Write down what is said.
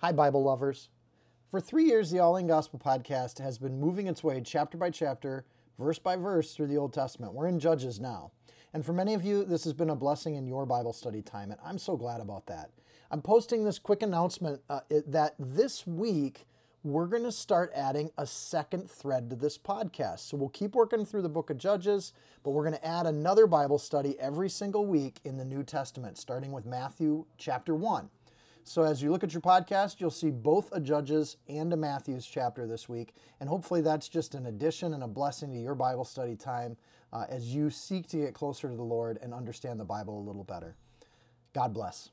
Hi, Bible lovers. For 3 years, the All In Gospel podcast has been moving its way chapter by chapter, verse by verse through the Old Testament. We're in Judges now. And for many of you, this has been a blessing in your Bible study time, and I'm so glad about that. I'm posting this quick announcement that this week, we're going to start adding a second thread to this podcast. So we'll keep working through the book of Judges, but we're going to add another Bible study every single week in the New Testament, starting with Matthew chapter 1. So as you look at your podcast, you'll see both a Judges and a Matthew's chapter this week, and hopefully that's just an addition and a blessing to your Bible study time as you seek to get closer to the Lord and understand the Bible a little better. God bless.